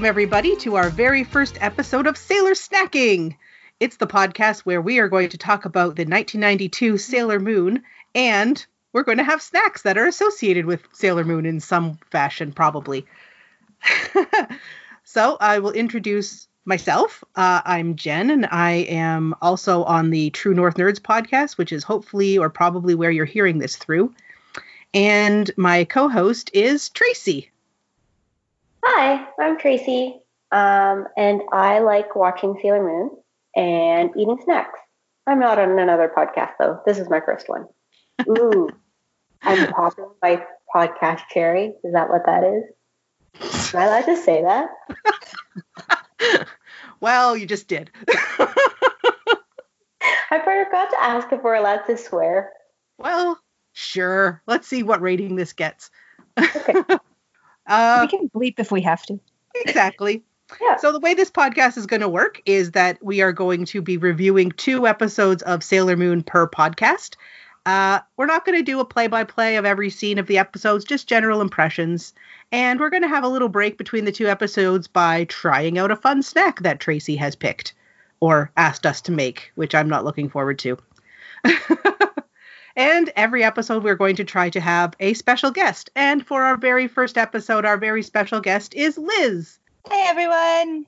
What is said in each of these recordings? Welcome, everybody, to our very first episode of Sailor Snacking. It's the podcast where we are going to talk about the 1992 Sailor Moon, and we're going to have snacks that are associated with Sailor Moon in some fashion, probably. So I will introduce myself. I'm Jen, and I am also on the True North Nerds podcast, which is hopefully or probably where you're hearing this through. And my co-host is Tracy. Hi, I'm Tracy, and I like watching Sailor Moon and eating snacks. I'm not on another podcast, though. This is my first one. Ooh, I'm popping my podcast cherry. Is that what that is? Am I allowed to say that? Well, you just did. I forgot to ask if we're allowed to swear. Well, sure. Let's see what rating this gets. Okay. We can bleep if we have to. Exactly. Yeah. So the way this podcast is going to work is that we are going to be reviewing 2 episodes of Sailor Moon per podcast. We're not going to do a play-by-play of every scene of the episodes, just general impressions. And we're going to have a little break between the 2 episodes by trying out a fun snack that Tracy has picked or asked us to make, which I'm not looking forward to. And every episode, we're going to try to have a special guest. And for our very first episode, our very special guest is Liz. Hey, everyone.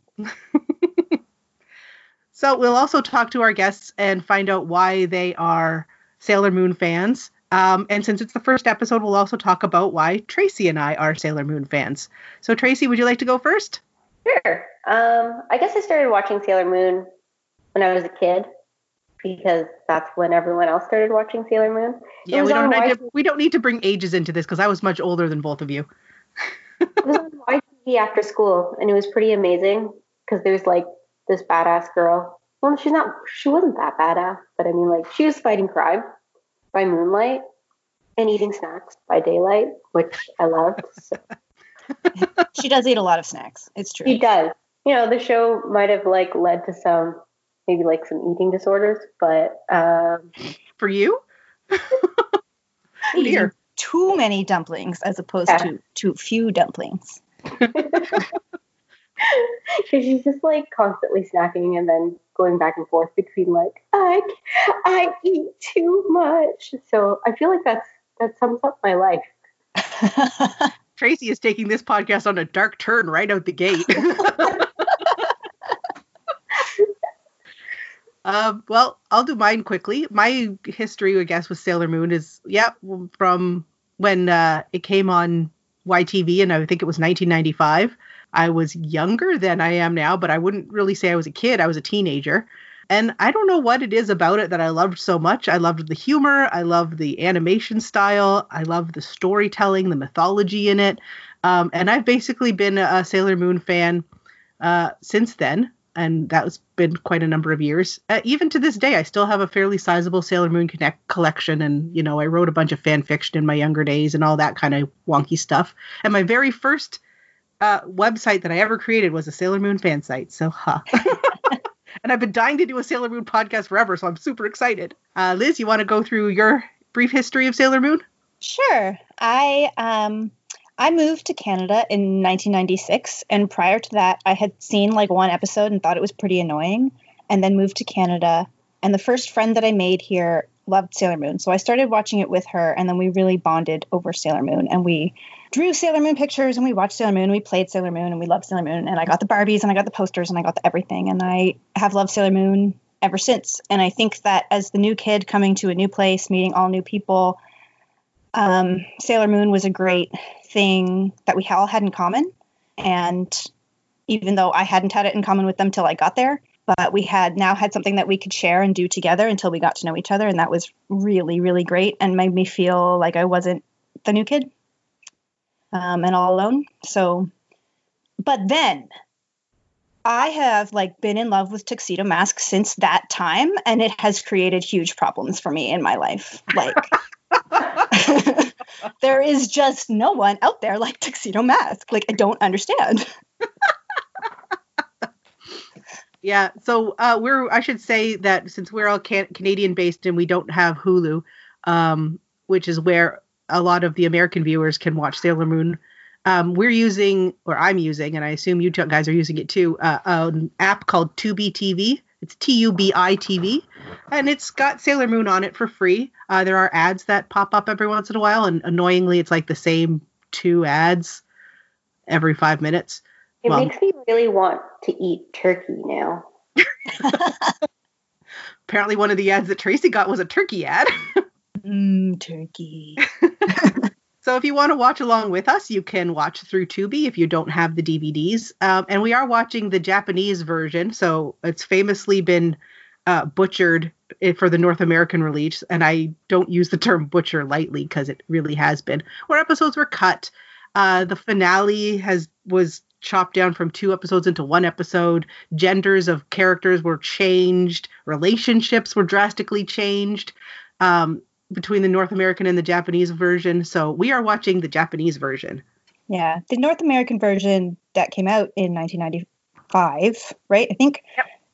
So we'll also talk to our guests and find out why they are Sailor Moon fans. And since it's the first episode, we'll also talk about why Tracy and I are Sailor Moon fans. So Tracy, would you like to go first? Sure. I guess I started watching Sailor Moon when I was a kid, because that's when everyone else started watching Sailor Moon. Yeah, we don't need to bring ages into this because I was much older than both of you. It was on YTV after school, and it was pretty amazing because there's like this badass girl. Well, she wasn't that badass, but I mean, like, she was fighting crime by moonlight and eating snacks by daylight, which I loved. So. She does eat a lot of snacks. It's true. She does. You know, the show might have like led to some, maybe like some eating disorders, but for you, dear, too many dumplings as opposed to too few dumplings. Because she's just like constantly snacking and then going back and forth between like I eat too much. So I feel like that sums up my life. Tracy is taking this podcast on a dark turn right out the gate. Well, I'll do mine quickly. My history, I guess, with Sailor Moon is, from when it came on YTV, and I think it was 1995. I was younger than I am now, but I wouldn't really say I was a kid. I was a teenager. And I don't know what it is about it that I loved so much. I loved the humor. I loved the animation style. I loved the storytelling, the mythology in it. And I've basically been a Sailor Moon fan since then. And that's been quite a number of years. Even to this day, I still have a fairly sizable Sailor Moon collection. And, you know, I wrote a bunch of fan fiction in my younger days and all that kind of wonky stuff. And my very first website that I ever created was a Sailor Moon fan site. So, And I've been dying to do a Sailor Moon podcast forever, so I'm super excited. Liz, you want to go through your brief history of Sailor Moon? Sure. I moved to Canada in 1996, and prior to that, I had seen like one episode and thought it was pretty annoying, and then moved to Canada, and the first friend that I made here loved Sailor Moon, so I started watching it with her, and then we really bonded over Sailor Moon, and we drew Sailor Moon pictures, and we watched Sailor Moon, and we played Sailor Moon, and we loved Sailor Moon, and I got the Barbies, and I got the posters, and I got the everything, and I have loved Sailor Moon ever since, and I think that as the new kid coming to a new place, meeting all new people, Sailor Moon was a great thing that we all had in common. And even though I hadn't had it in common with them till I got there, but we had something that we could share and do together until we got to know each other. And that was really, really great and made me feel like I wasn't the new kid and all alone. So, but then I have like been in love with Tuxedo Mask since that time. And it has created huge problems for me in my life. Like, there is just no one out there like Tuxedo Mask. Like, I don't understand. Yeah. So I should say that since we're all Canadian based and we don't have Hulu, which is where a lot of the American viewers can watch Sailor Moon, We're using, or I'm using, and I assume you guys are using it too, an app called Tubi TV. It's Tubi TV, and it's got Sailor Moon on it for free. There are ads that pop up every once in a while, and annoyingly, it's like the same two ads every 5 minutes. It makes me really want to eat turkey now. Apparently, one of the ads that Tracy got was a turkey ad. Turkey. So if you want to watch along with us, you can watch through Tubi if you don't have the DVDs. And we are watching the Japanese version. So it's famously been butchered for the North American release. And I don't use the term butcher lightly because it really has been. Where episodes were cut. The finale was chopped down from 2 episodes into 1 episode. Genders of characters were changed. Relationships were drastically changed. Between the North American and the Japanese version. So we are watching the Japanese version. Yeah. The North American version that came out in 1995, right? I think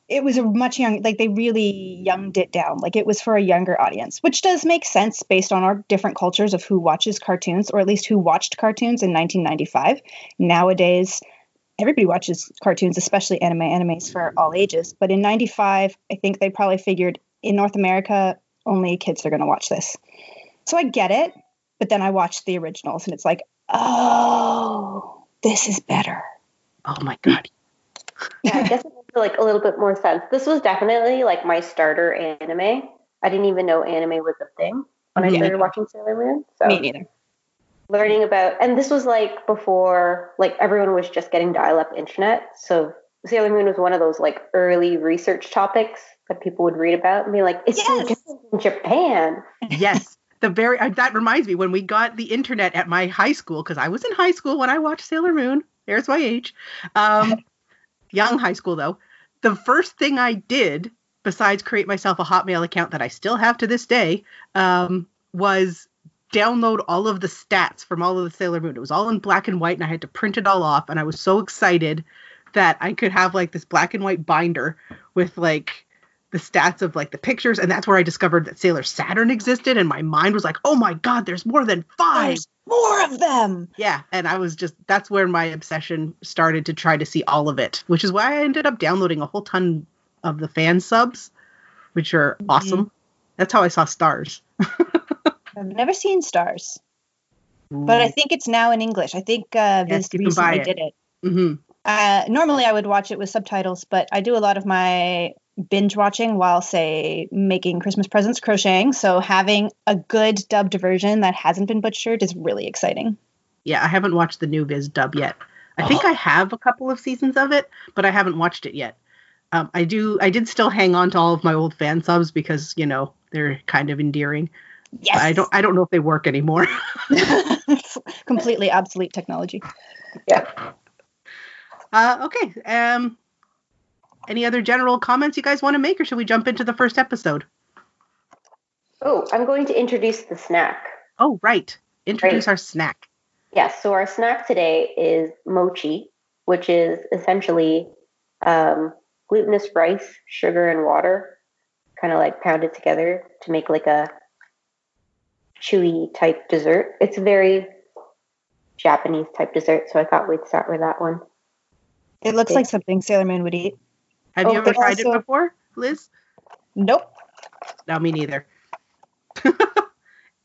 It was a much young, like they really younged it down. Like it was for a younger audience, which does make sense based on our different cultures of who watches cartoons, or at least who watched cartoons in 1995. Nowadays, everybody watches cartoons, especially animes for all ages. But in 95, I think they probably figured in North America, only kids are going to watch this. So I get it, but then I watched the originals and it's like, oh, this is better. Oh my God. Yeah, I guess it makes like a little bit more sense. This was definitely like my starter anime. I didn't even know anime was a thing when I started watching Sailor Moon. So me neither. Learning about, and this was like before, like everyone was just getting dial-up internet. So Sailor Moon was one of those like early research topics that people would read about and be like, it's so different in Japan. Yes. That reminds me, when we got the internet at my high school, because I was in high school when I watched Sailor Moon. There's my age. Young high school, though. The first thing I did, besides create myself a Hotmail account that I still have to this day, was download all of the stats from all of the Sailor Moon. It was all in black and white, and I had to print it all off. And I was so excited that I could have like this black and white binder with like the stats of like the pictures. And that's where I discovered that Sailor Saturn existed. And my mind was like, oh my God, there's more than 5. There's more of them. Yeah. And I was just, that's where my obsession started to try to see all of it, which is why I ended up downloading a whole ton of the fan subs, which are awesome. That's how I saw Stars. I've never seen Stars, but I think it's now in English. I think Viz recently did it. Mm-hmm. Normally I would watch it with subtitles, but I do a lot of my binge watching while, say, making Christmas presents, crocheting. So having a good dubbed version that hasn't been butchered is really exciting. Yeah, I haven't watched the new Viz dub yet. I think I have a couple of seasons of it, but I haven't watched it yet. I did still hang on to all of my old fan subs because, you know, they're kind of endearing. Yes. But I don't know if they work anymore. It's completely obsolete technology. Yeah. Okay. Any other general comments you guys want to make, or should we jump into the first episode? Oh, I'm going to introduce the snack. Oh, right. Introduce our snack. Yes. Yeah, so our snack today is mochi, which is essentially glutinous rice, sugar, and water, kind of like pounded together to make like a chewy type dessert. It's a very Japanese type dessert, so I thought we'd start with that one. It looks like something Sailor Moon would eat. Have you ever tried it before, Liz? Nope. No, me neither.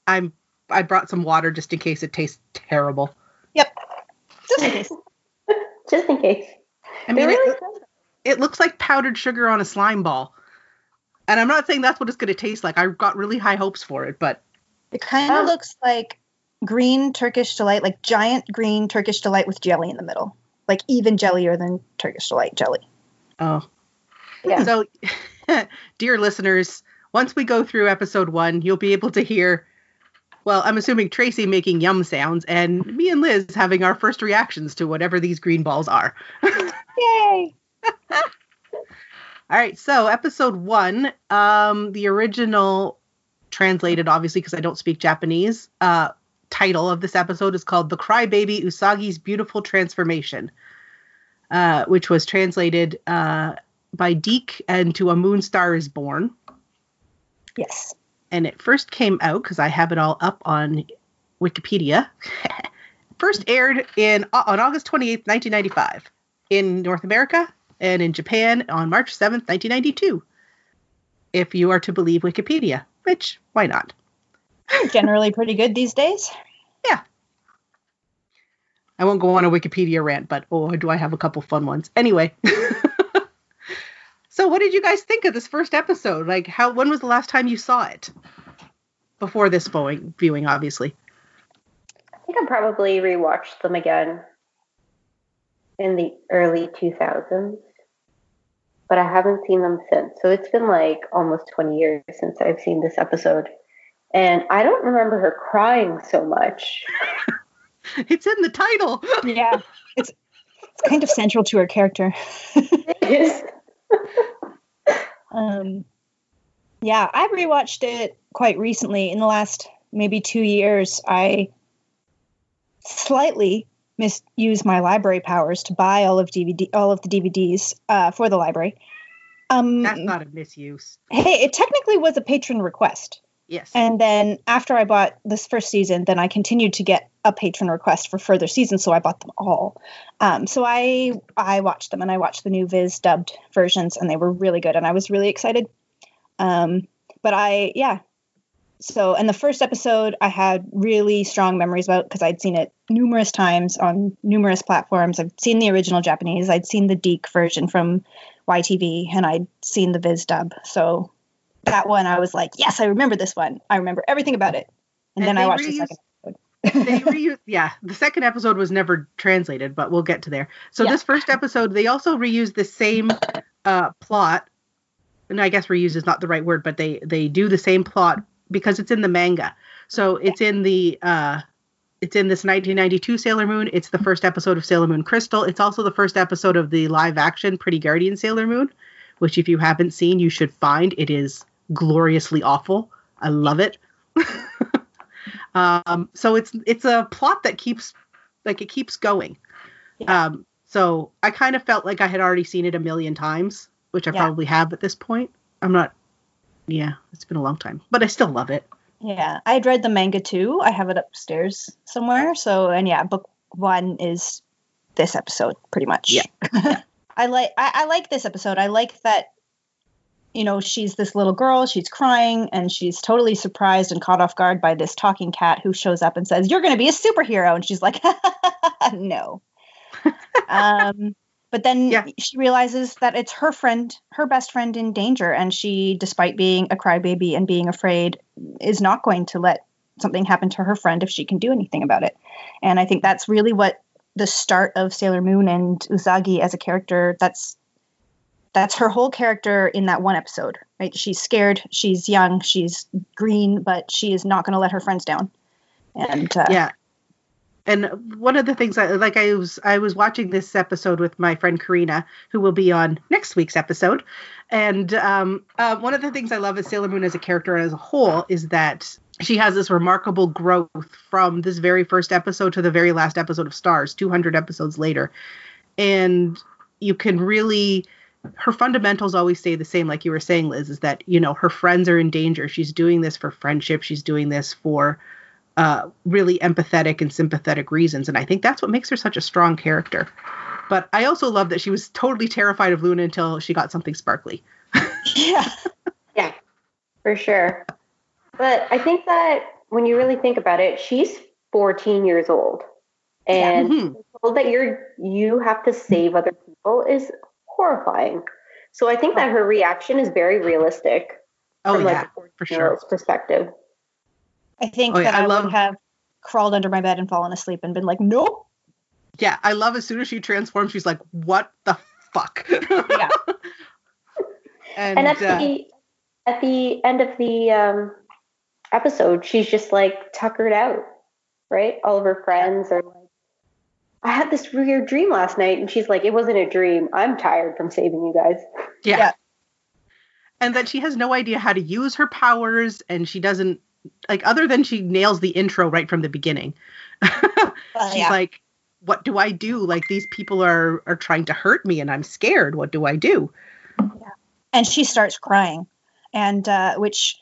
I brought some water just in case it tastes terrible. Yep. Just in case. Just in case. I mean, it looks like powdered sugar on a slime ball. And I'm not saying that's what it's going to taste like. I've got really high hopes for it, but... It kind of looks like green Turkish delight, like giant green Turkish delight with jelly in the middle. Like even jellier than Turkish delight jelly. Oh, yeah. So, dear listeners, once we go through episode 1, you'll be able to hear, well, I'm assuming Tracy making yum sounds and me and Liz having our first reactions to whatever these green balls are. Yay! All right. So episode 1, the original translated, obviously, because I don't speak Japanese, title of this episode is called The Crybaby Usagi's Beautiful Transformation, which was translated by Deke and to A Moon Star Is Born. Yes. And it first came out, because I have it all up on Wikipedia, first aired on August 28th, 1995 in North America, and in Japan on March 7th, 1992. If you are to believe Wikipedia, which, why not? Generally pretty good these days. Yeah. I won't go on a Wikipedia rant, but oh, do I have a couple fun ones. Anyway. So what did you guys think of this first episode? Like, when was the last time you saw it? Before this viewing, obviously. I think I probably rewatched them again in the early 2000s. But I haven't seen them since. So it's been like almost 20 years since I've seen this episode. And I don't remember her crying so much. It's in the title. Yeah. It's kind of central to her character. It is. Yeah, I rewatched it quite recently. In the last maybe 2 years, I slightly misused my library powers to buy all of the DVDs for the library. That's not a misuse. Hey, it technically was a patron request. Yes. And then after I bought this first season, then I continued to get a patron request for further seasons, so I bought them all. So I watched them, and I watched the new Viz dubbed versions, and they were really good, and I was really excited. So, and the first episode I had really strong memories about because I'd seen it numerous times on numerous platforms. I'd seen the original Japanese, I'd seen the Deke version from YTV, and I'd seen the Viz dub. So that one, I was like, yes, I remember this one. I remember everything about it. And then I watched the second episode. The second episode was never translated, but we'll get to there. So This first episode, they also reused the same plot. And I guess reuse is not the right word, but they do the same plot because it's in the manga. So it's in the it's in this 1992 Sailor Moon. It's the first episode of Sailor Moon Crystal. It's also the first episode of the live action Pretty Guardian Sailor Moon, which if you haven't seen, you should find. It is gloriously awful. I love it. So it's a plot that keeps going. Yeah. So I kind of felt like I had already seen it a million times, which I probably have at this point. It's been a long time, but I still love it. Yeah, I'd read the manga too. I have it upstairs somewhere. So, and yeah, book one is this episode pretty much. Yeah. I like this episode. I like that, she's this little girl, she's crying, and she's totally surprised and caught off guard by this talking cat who shows up and says, "You're going to be a superhero." And she's like, "No." But then she realizes that it's her friend, her best friend in danger. And she, despite being a crybaby and being afraid, is not going to let something happen to her friend if she can do anything about it. And I think that's really what the start of Sailor Moon and Usagi as a character, that's her whole character in that one episode, right? She's scared. She's young. She's green, but she is not going to let her friends down. And And one of the things I was watching this episode with my friend Karina, who will be on next week's episode. And one of the things I love is Sailor Moon as a character as a whole is that she has this remarkable growth from this very first episode to the very last episode of Stars, 200 episodes later. And you can really, her fundamentals always stay the same, like you were saying, Liz, is that, her friends are in danger. She's doing this for friendship. She's doing this for really empathetic and sympathetic reasons. And I think that's what makes her such a strong character. But I also love that she was totally terrified of Luna until she got something sparkly. Yeah, for sure. But I think that when you really think about it, she's 14 years old. And told that you have to save other people is horrifying. So I think that her reaction is very realistic. Oh, from a 14-year-old's perspective. I think I would have crawled under my bed and fallen asleep and been like, nope. Yeah, I love as soon as she transforms, she's like, what the fuck? Yeah. And at the end of the episode, she's just like tuckered out, right? All of her friends are like, I had this weird dream last night. And she's like, it wasn't a dream. I'm tired from saving you guys. Yeah. And that she has no idea how to use her powers, and she doesn't, like, other than she nails the intro right from the beginning. She's like, what do I do? Like, these people are trying to hurt me and I'm scared. What do I do? Yeah. And she starts crying. And which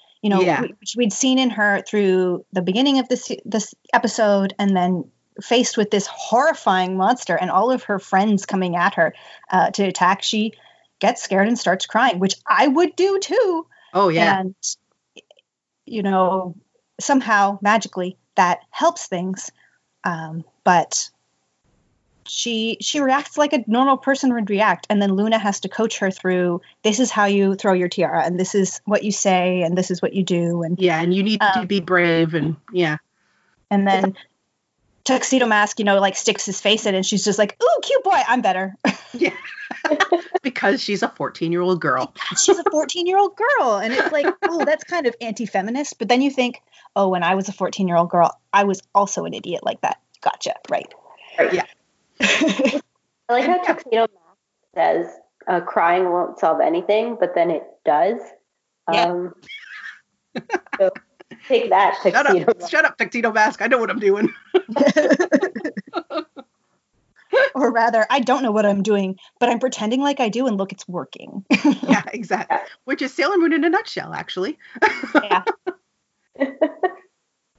we'd seen in her through the beginning of this episode and then faced with this horrifying monster and all of her friends coming at her to attack, she gets scared and starts crying, which I would do too. Oh, yeah. And, you know, somehow magically that helps things. But she reacts like a normal person would react. And then Luna has to coach her through, this is how you throw your tiara, and this is what you say, and this is what you do. And yeah, and you need to be brave. And yeah. And then Tuxedo Mask, you know, like sticks his face in, and she's just like, ooh, cute boy, I'm better. Yeah. Because she's a 14-year-old girl. She's a 14-year-old girl. And it's like, oh, that's kind of anti-feminist. But then you think, oh, when I was a 14-year-old girl, I was also an idiot like that. Gotcha. Right. Yeah. I like how Tuxedo Mask says crying won't solve anything, but then it does. Yeah. So take that, Tuxedo Mask. Shut up, Tuxedo Mask. I know what I'm doing. Or rather, I don't know what I'm doing, but I'm pretending like I do, and look, it's working. Yeah, exactly. Yeah. Which is Sailor Moon in a nutshell, actually. Yeah.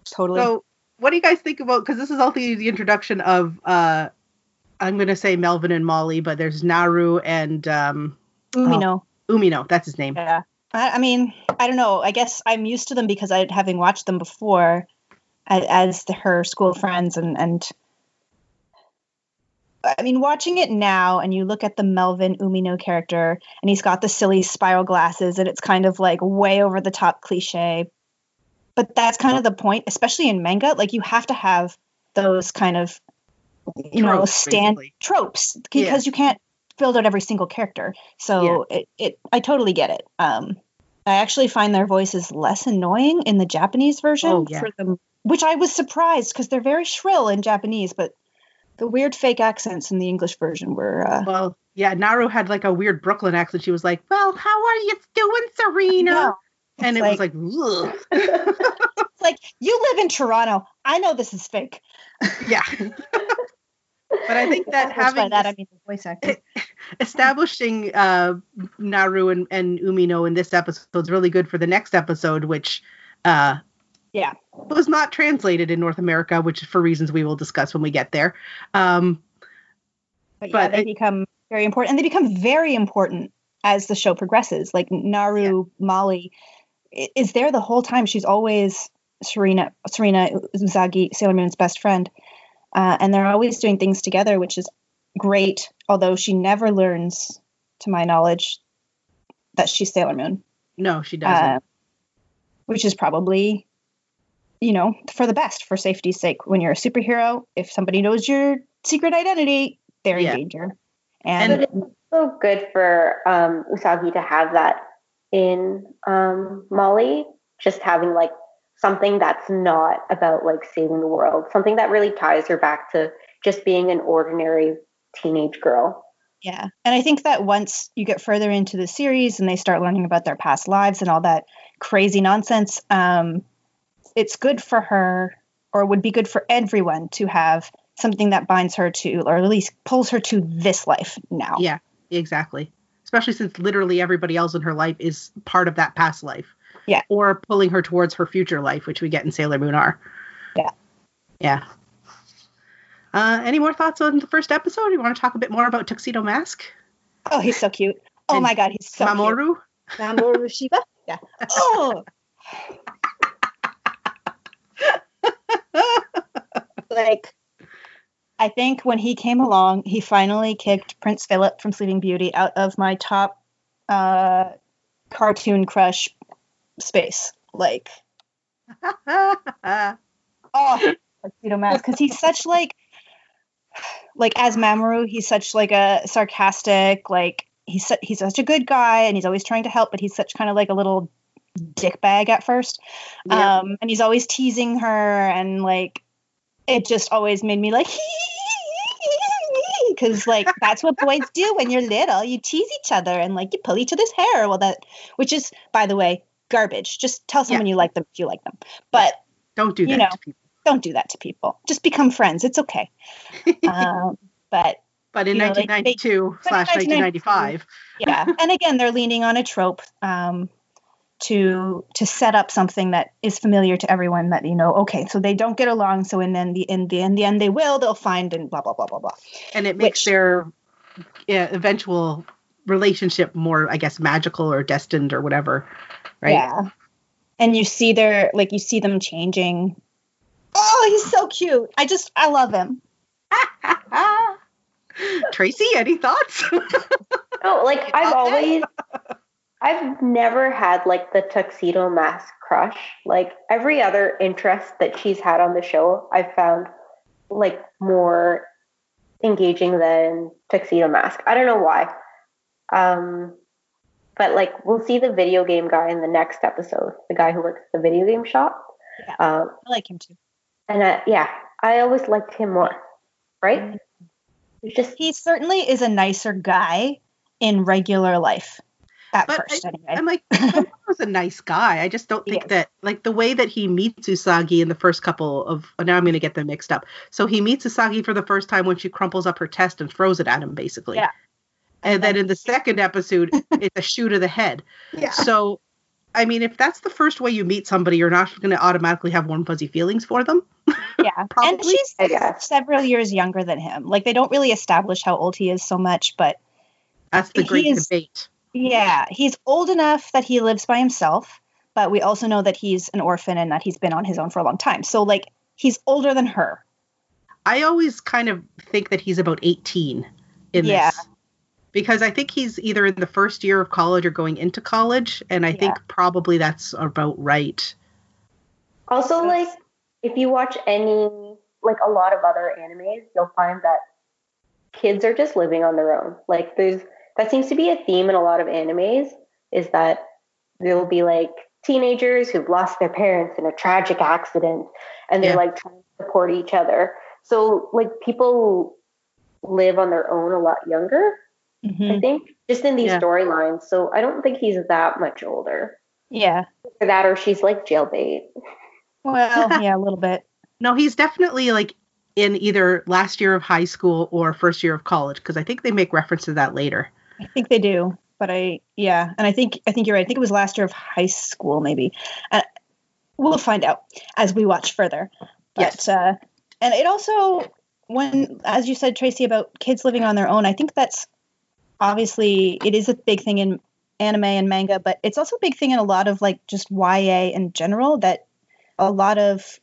Totally. So what do you guys think about, because this is all the introduction of, I'm going to say Melvin and Molly, but there's Naru and Umino. Oh, Umino, that's his name. Yeah. I mean, I don't know. I guess I'm used to them because I, having watched them before as her school friends, and I mean, watching it now, and you look at the Melvin Umino character, and he's got the silly spiral glasses, and it's kind of like way over the top cliche. But that's kind of the point, especially in manga. Like, you have to have those kind of, tropes, because you can't build out every single character. So I totally get it. I actually find their voices less annoying in the Japanese version, for them, which I was surprised because they're very shrill in Japanese, but the weird fake accents in the English version were... well, yeah, Naru had like a weird Brooklyn accent. She was like, well, how are you doing, Serena? Yeah. And it was like, it's like, you live in Toronto. I know this is fake. Yeah. But I think that having that, I mean, the voice acting. Establishing Naru and Umino in this episode is really good for the next episode, which was not translated in North America, which for reasons we will discuss when we get there. But they become very important, and they become very important as the show progresses. Like Naru, Molly is there the whole time. She's always Serena Uzagi, Sailor Moon's best friend. And they're always doing things together, which is great. Although she never learns, to my knowledge, that she's Sailor Moon. No, she doesn't. Which is probably, for the best, for safety's sake. When you're a superhero, if somebody knows your secret identity, they're in danger. And it's so good for Usagi to have that in Molly. Just having something that's not about saving the world, something that really ties her back to just being an ordinary teenage girl. Yeah. And I think that once you get further into the series and they start learning about their past lives and all that crazy nonsense, it's good for her, or would be good for everyone, to have something that binds her to, or at least pulls her to, this life now. Yeah, exactly. Especially since literally everybody else in her life is part of that past life. Yeah. Or pulling her towards her future life, which we get in Sailor Moon R. Yeah. Yeah. Any more thoughts on the first episode? You want to talk a bit more about Tuxedo Mask? Oh, he's so cute. Oh, and my God, he's so Mamoru? Cute. Mamoru Shiba? Yeah. Oh! I think when he came along, he finally kicked Prince Philip from Sleeping Beauty out of my top cartoon crush space. Tuxedo Mask, because he's such as Mamoru, he's such a sarcastic, he's such a good guy, and he's always trying to help, but he's such kind of a little dickbag at first. Yeah. And he's always teasing her, and it just always made me because that's what boys do when you're little. You tease each other and you pull each other's hair. Well, that, which is, by the way, garbage. Just tell someone you like them if you like them. But don't do that to people. Don't do that to people. Just become friends. It's okay. But in 1992/1995. Yeah. And again, they're leaning on a trope to set up something that is familiar to everyone, that, you know, okay, so they don't get along, so in the end they will, they'll find, and blah, blah, blah, blah, blah. And it makes their eventual relationship more, I guess, magical or destined or whatever, right? Yeah. And you see them changing. Oh, he's so cute. I love him. Tracy, any thoughts? Oh, I've never had the tuxedo mask crush. Every other interest that she's had on the show, I've found more engaging than tuxedo mask. I don't know why. But we'll see the video game guy in the next episode, the guy who works at the video game shop. Yeah, I like him too. And I always liked him more, right? Mm-hmm. He certainly is a nicer guy in regular life at first, anyway. I'm he was a nice guy. I just don't think that, the way that he meets Usagi in the first couple of, now I'm going to get them mixed up. So he meets Usagi for the first time when she crumples up her test and throws it at him, basically. Yeah. And then in the second episode, it's a shoot to the head. Yeah. So, I mean, if that's the first way you meet somebody, you're not going to automatically have warm, fuzzy feelings for them. Yeah. And she's several years younger than him. They don't really establish how old he is so much, but. That's the great debate. Yeah. He's old enough that he lives by himself, but we also know that he's an orphan and that he's been on his own for a long time. So, he's older than her. I always kind of think that he's about 18 in this. Because I think he's either in the first year of college or going into college. And I think probably that's about right. Also, if you watch any, a lot of other animes, you'll find that kids are just living on their own. That seems to be a theme in a lot of animes, is that there will be, teenagers who've lost their parents in a tragic accident. And they're, trying to support each other. So, people live on their own a lot younger. Mm-hmm. I think just in these storylines. So I don't think he's that much older. Yeah. Either that or she's jailbait. Well, yeah, a little bit. No, he's definitely in either last year of high school or first year of college, because I think they make reference to that later. I think they do, but and I think you're right. I think it was last year of high school, maybe. We'll find out as we watch further. But, yes. And it also, as you said, Tracy, about kids living on their own, I think that's obviously it is a big thing in anime and manga, but it's also a big thing in a lot of just YA in general, that a lot of,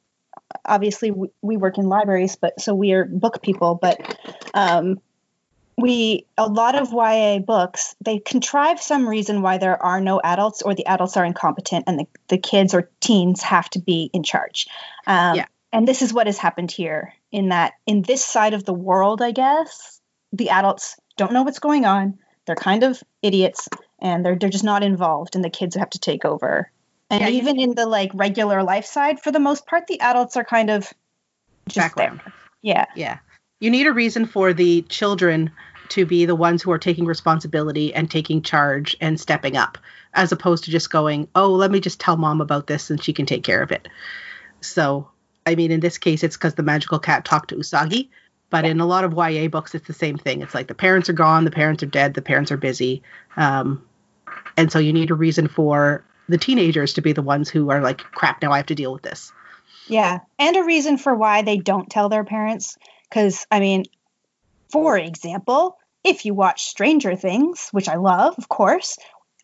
obviously we work in libraries, but so we are book people, but a lot of YA books, they contrive some reason why there are no adults, or the adults are incompetent and the kids or teens have to be in charge. And this is what has happened here, in that in this side of the world, I guess, the adults don't know what's going on. They're kind of idiots, and they're just not involved, and the kids have to take over. And even in the regular life side, for the most part, the adults are kind of just background. There. Yeah. Yeah. You need a reason for the children to be the ones who are taking responsibility and taking charge and stepping up, as opposed to just going, oh, let me just tell mom about this and she can take care of it. So, I mean, in this case, it's because the magical cat talked to Usagi. But in a lot of YA books, it's the same thing. It's the parents are gone, the parents are dead, the parents are busy. And so you need a reason for the teenagers to be the ones who are crap, now I have to deal with this. Yeah. And a reason for why they don't tell their parents. Because, I mean, for example, if you watch Stranger Things, which I love, of course,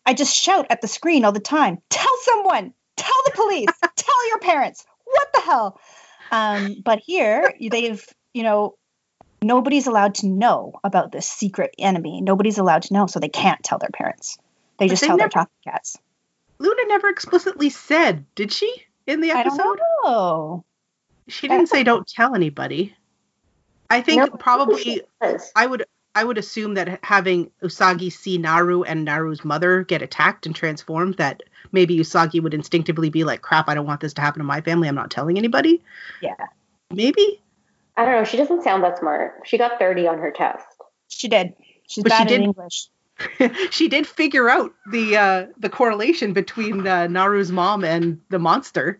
I just shout at the screen all the time, tell someone, tell the police, tell your parents, what the hell? But here, they've, nobody's allowed to know about this secret enemy. Nobody's allowed to know, so they can't tell their parents. They just tell their copycats. Luna never explicitly said, did she, in the episode? I don't know. She didn't say don't tell anybody. I think probably I would assume that having Usagi see Naru and Naru's mother get attacked and transformed, that maybe Usagi would instinctively be like, crap, I don't want this to happen to my family. I'm not telling anybody. Yeah. Maybe. I don't know. She doesn't sound that smart. She got 30 on her test. She did. She's bad in English. She did figure out the correlation between Naru's mom and the monster.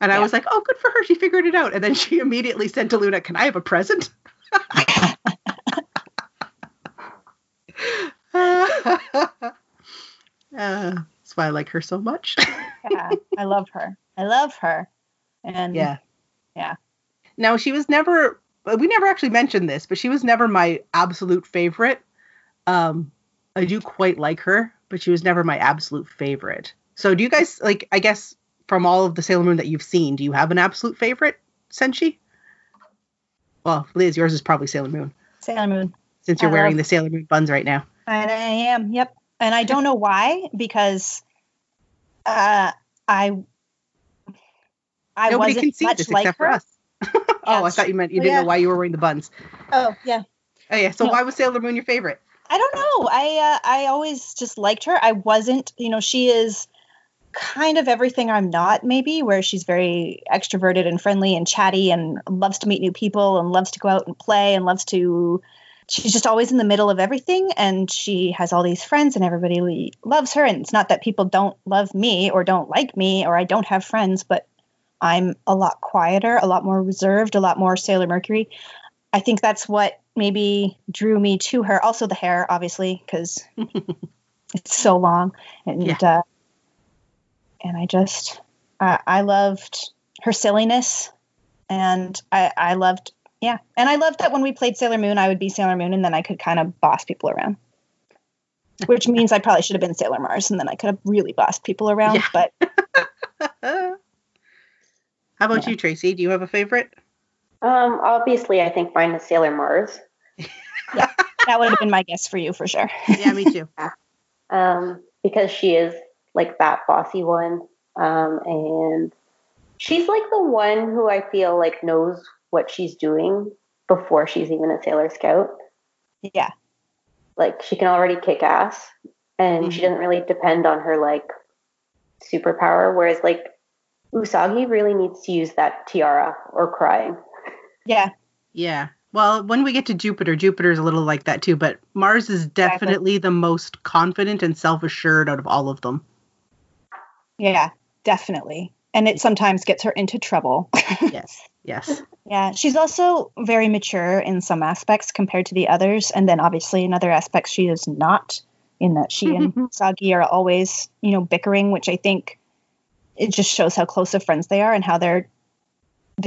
And I was like, oh, good for her. She figured it out. And then she immediately said to Luna, can I have a present? It's why I like her so much. Yeah, I love her. And yeah. Now, she was never, we never actually mentioned this, but she was never my absolute favorite. I do quite like her, but she was never my absolute favorite. So do you guys, like, I guess from all of the Sailor Moon that you've seen, do you have an absolute favorite, Senshi? Well, Liz, yours is probably Sailor Moon. Since you're wearing the Sailor Moon buns right now. And I am, yep. And I don't know why, because I Nobody wasn't much like her. Us. Oh, I thought you meant you didn't know why you were wearing the buns. Oh, yeah. Oh, yeah. So why was Sailor Moon your favorite? I don't know. I always just liked her. I wasn't, you know, she is kind of everything I'm not, maybe, where she's very extroverted and friendly and chatty and loves to meet new people and loves to go out and play and loves to, she's just always in the middle of everything. And she has all these friends and everybody loves her. And it's not that people don't love me or don't like me or I don't have friends, but I'm a lot quieter, a lot more reserved, a lot more Sailor Mercury. I think that's what maybe drew me to her. Also the hair, obviously, because it's so long. And and I just, I loved her silliness. And I loved, and I loved that when we played Sailor Moon, I would be Sailor Moon, and then I could kind of boss people around. Which means I probably should have been Sailor Mars, and then I could have really bossed people around. Yeah. But... How about you, Tracy? Do you have a favorite? Obviously, I think mine is Sailor Mars. Yeah, that would have been my guess for you for sure. Yeah, me too. Because she is like that bossy one. And she's like the one who I feel like knows what she's doing before she's even a Sailor Scout. Yeah. Like she can already kick ass and she doesn't really depend on her like superpower. Whereas like Usagi really needs to use that tiara or crying. Yeah. Yeah. Well, when we get to Jupiter, Jupiter's a little like that too, but Mars is definitely the most confident and self-assured out of all of them. Yeah, definitely. And it sometimes gets her into trouble. Yes. Yeah. She's also very mature in some aspects compared to the others. And then obviously in other aspects, she is not, in that she and Usagi are always, you know, bickering, which I think it just shows how close of friends they are and how they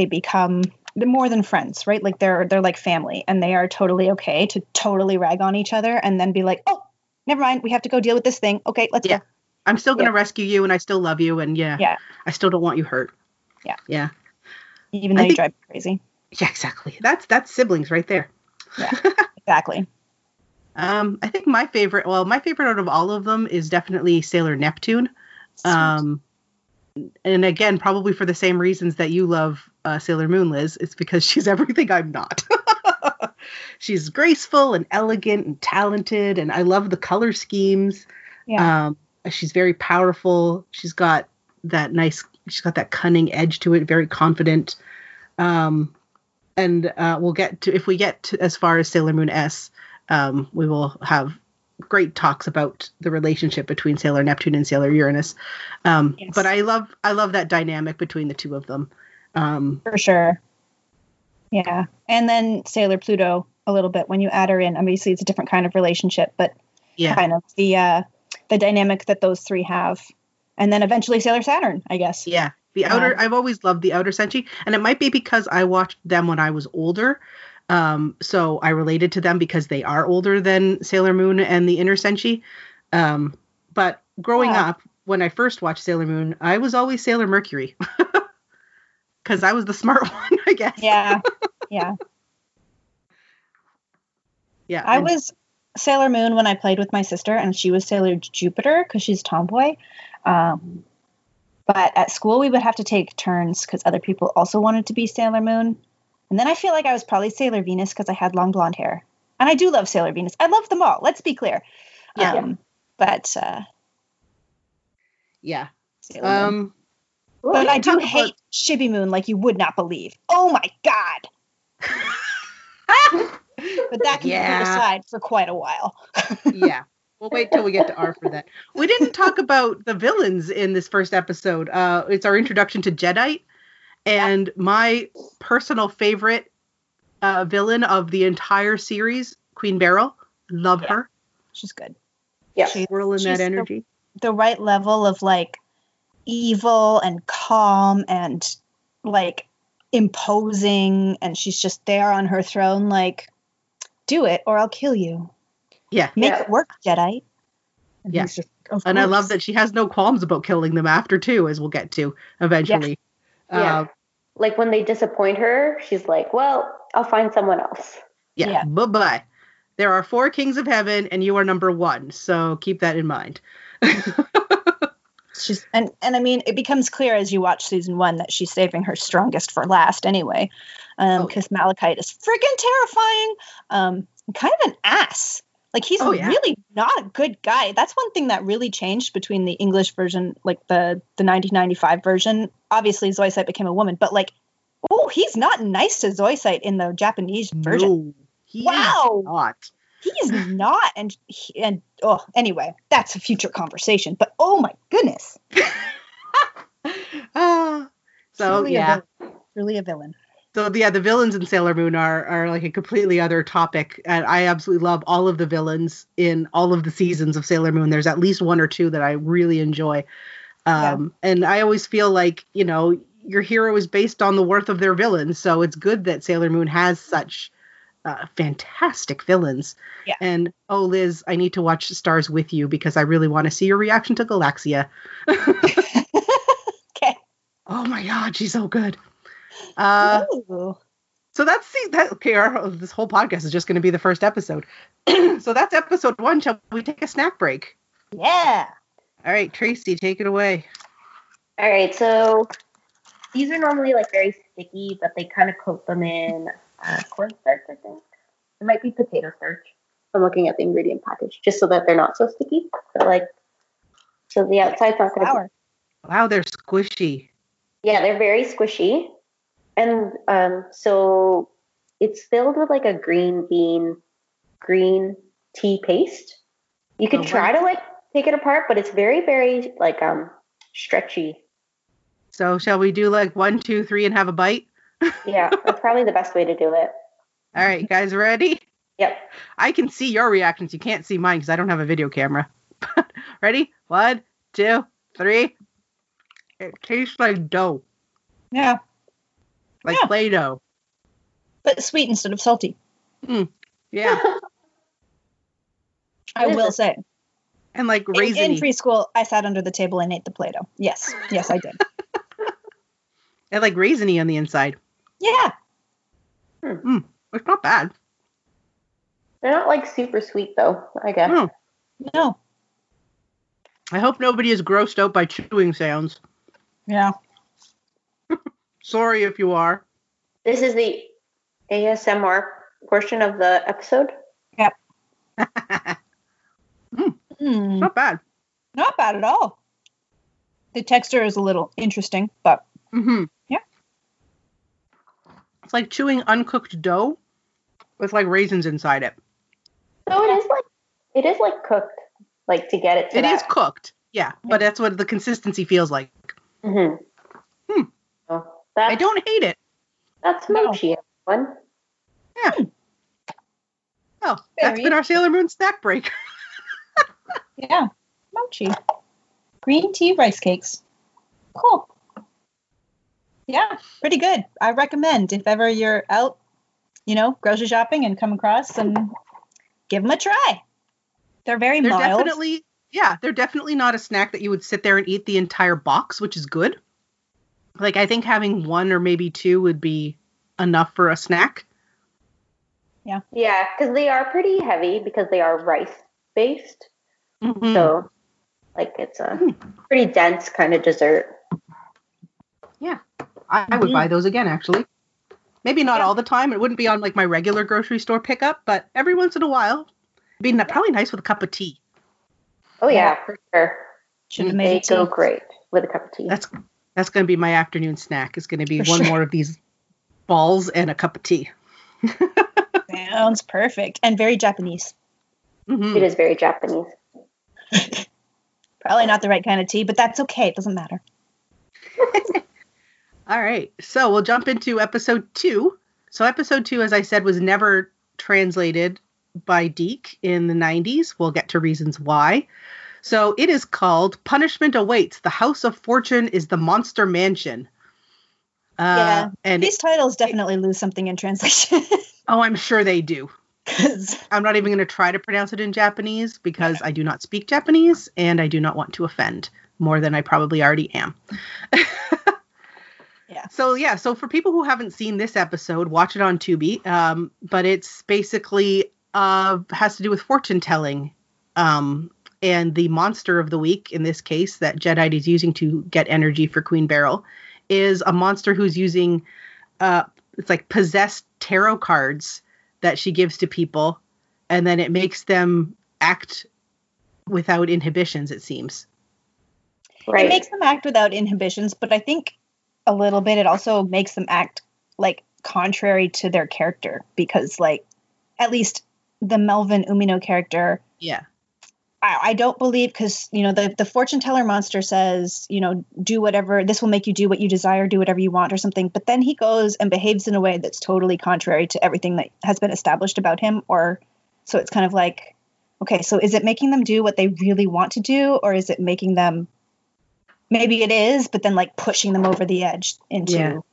become more than friends, right? Like they're like family, and they are totally okay to totally rag on each other and then be like, oh, never mind. We have to go deal with this thing. Okay, let's go. I'm still going to rescue you, and I still love you. And I still don't want you hurt. Yeah. Yeah. Even though you drive me crazy. Yeah, exactly. That's siblings right there. Yeah, exactly. I think my favorite out of all of them is definitely Sailor Neptune. And again, probably for the same reasons that you love Sailor Moon, Liz. It's because she's everything I'm not. She's graceful and elegant and talented, and I love the color schemes. Yeah. She's very powerful. She's got that cunning edge to it, very confident. And if we get to as far as Sailor Moon S, we will have great talks about the relationship between Sailor Neptune and Sailor Uranus. But I love that dynamic between the two of them. For sure. Yeah. And then Sailor Pluto a little bit when you add her in. Obviously it's a different kind of relationship, but kind of the dynamic that those three have. And then eventually Sailor Saturn, I guess. Yeah. The outer, I've always loved the outer Senshi, and it might be because I watched them when I was older. So I related to them because they are older than Sailor Moon and the inner Senshi. But growing up, when I first watched Sailor Moon, I was always Sailor Mercury because I was the smart one, I guess. Yeah. Yeah. Yeah. I was Sailor Moon when I played with my sister, and she was Sailor Jupiter because she's tomboy. But at school we would have to take turns because other people also wanted to be Sailor Moon. And then I feel like I was probably Sailor Venus because I had long blonde hair. And I do love Sailor Venus. I love them all. Let's be clear. Yeah. But, yeah. But I do hate Chibi Moon like you would not believe. Oh, my God. But that can be put aside for quite a while. Yeah. We'll wait till we get to R for that. We didn't talk about the villains in this first episode. It's our introduction to Jedi. And my personal favorite villain of the entire series, Queen Beryl. Love her. She's good. Yeah. She's swirling that energy. the right level of like evil and calm and like imposing, and she's just there on her throne like, do it or I'll kill you. Yeah. Make it work, Jedi. And yeah. Just, and I love that she has no qualms about killing them after too, as we'll get to eventually. Yeah. Yeah. Like when they disappoint her, she's like, well, I'll find someone else. Yeah. Yeah. Bye-bye. There are 4 kings of heaven and you are number 1. So keep that in mind. She's, and I mean, it becomes clear as you watch season 1 that she's saving her strongest for last anyway. Because Malachite is freaking terrifying. Kind of an ass. Like, he's really not a good guy. That's one thing that really changed between the English version, like the 1995 version. Obviously, Zoisite became a woman, but like, oh, he's not nice to Zoisite in the Japanese version. No, he is not. And oh, anyway, that's a future conversation. But oh my goodness. Really a villain. So, yeah, the villains in Sailor Moon are like a completely other topic. And I absolutely love all of the villains in all of the seasons of Sailor Moon. There's at least 1 or 2 that I really enjoy. And I always feel like, you know, your hero is based on the worth of their villains. So it's good that Sailor Moon has such fantastic villains. Yeah. And, oh, Liz, I need to watch Stars with you because I really want to see your reaction to Galaxia. Okay. Oh, my God, she's so good. So that's this whole podcast is just going to be the first episode. So that's episode 1. Shall we take a snack break? Yeah. All right, Tracy, take it away. All right. So these are normally like very sticky, but they kind of coat them in cornstarch, I think. It might be potato starch. I'm looking at the ingredient package just so that they're not so sticky. So like, so the outside's not going to. Wow, they're squishy. Yeah, they're very squishy. And so it's filled with like a green tea paste. You can try to like take it apart, but it's very, very like stretchy. So shall we do like 1, 2, 3 and have a bite? Yeah, that's probably the best way to do it. All right, guys, ready? Yep. I can see your reactions. You can't see mine because I don't have a video camera. Ready? 1, 2, 3. It tastes like dough. Yeah. Like Play-Doh. But sweet instead of salty. Mm. Yeah. I will say. And like raisiny. In preschool, I sat under the table and ate the Play-Doh. Yes. Yes, I did. And like raisiny on the inside. Yeah. Mm. It's not bad. They're not like super sweet though, I guess. No. I hope nobody is grossed out by chewing sounds. Yeah. Sorry if you are. This is the ASMR portion of the episode. Yep. Not bad. Not bad at all. The texture is a little interesting, but yeah. It's like chewing uncooked dough with like raisins inside it. So it is like cooked, like to get it to that. It is cooked, yeah. But that's what the consistency feels like. Mm-hmm. I don't hate it. That's mochi, everyone. Yeah. Well, that's been our Sailor Moon snack break. Yeah. Mochi. Green tea rice cakes. Cool. Yeah. Pretty good. I recommend if ever you're out, you know, grocery shopping and come across and give them a try. They're very mild. They're definitely not a snack that you would sit there and eat the entire box, which is good. Like, I think having 1 or maybe 2 would be enough for a snack. Yeah. Yeah, because they are pretty heavy because they are rice-based. Mm-hmm. So, like, it's a pretty dense kind of dessert. Yeah. I would buy those again, actually. Maybe not all the time. It wouldn't be on, like, my regular grocery store pickup, but every once in a while. It'd be probably nice with a cup of tea. Oh, yeah, for sure. They go great with a cup of tea. That's going to be my afternoon snack. It's going to be more of these balls and a cup of tea. Sounds perfect. And very Japanese. Mm-hmm. It is very Japanese. Probably not the right kind of tea, but that's okay. It doesn't matter. All right. So we'll jump into episode 2. So episode 2, as I said, was never translated by Deke in the 90s. We'll get to reasons why. So it is called Punishment Awaits. The House of Fortune is the Monster Mansion. Yeah, and these titles definitely lose something in translation. Oh, I'm sure they do. I'm not even going to try to pronounce it in Japanese because I do not speak Japanese and I do not want to offend more than I probably already am. Yeah. So, yeah. So for people who haven't seen this episode, watch it on Tubi. But it's basically has to do with fortune telling. And the monster of the week, in this case, that Jedi is using to get energy for Queen Beryl is a monster who's using it's like possessed tarot cards that she gives to people, and then it makes them act without inhibitions, it seems. Right. It makes them act without inhibitions, but I think a little bit it also makes them act, like, contrary to their character, because, like, at least the Melvin Umino character... Yeah. I don't believe, because, you know, the fortune teller monster says, you know, do whatever, this will make you do what you desire, do whatever you want or something. But then he goes and behaves in a way that's totally contrary to everything that has been established about him. Or so it's kind of like, okay, so is it making them do what they really want to do? Or is it making them, maybe it is, but then like pushing them over the edge into,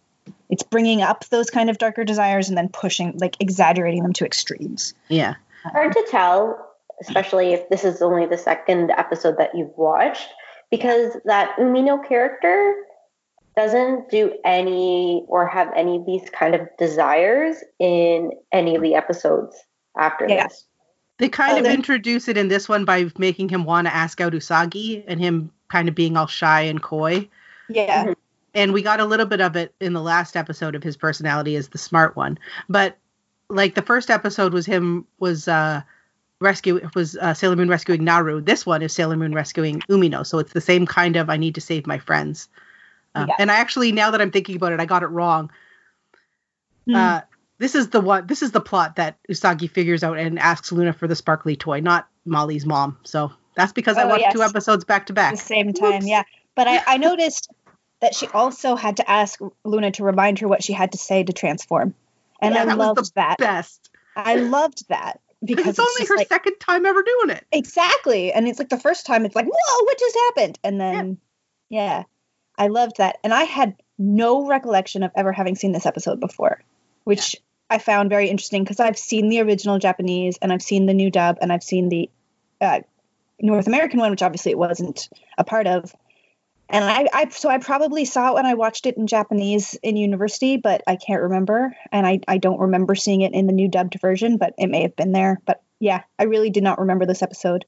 it's bringing up those kind of darker desires and then pushing, like exaggerating them to extremes. Yeah. Hard to tell. Especially if this is only the second episode that you've watched, because that Umino character doesn't do any or have any of these kind of desires in any of the episodes after this. They kind of introduce it in this one by making him want to ask out Usagi and him kind of being all shy and coy. Yeah. Mm-hmm. And we got a little bit of it in the last episode of his personality as the smart one. But like the first episode was him Sailor Moon rescuing Naru. This one is Sailor Moon rescuing Umino. So it's the same kind of, I need to save my friends. And I actually, now that I'm thinking about it, I got it wrong. This is the plot that Usagi figures out and asks Luna for the sparkly toy, not Molly's mom. So that's because I watched two episodes back to back. At the same time. Oops. Yeah. But I noticed that she also had to ask Luna to remind her what she had to say to transform. And I loved that. Best. I loved that. Because it's only her like, second time ever doing it. Exactly. And it's like the first time it's like, whoa, what just happened? And then, I loved that. And I had no recollection of ever having seen this episode before, which I found very interesting because I've seen the original Japanese and I've seen the new dub and I've seen the North American one, which obviously it wasn't a part of. And so I probably saw it when I watched it in Japanese in university, but I can't remember. And I don't remember seeing it in the new dubbed version, but it may have been there. But yeah, I really did not remember this episode.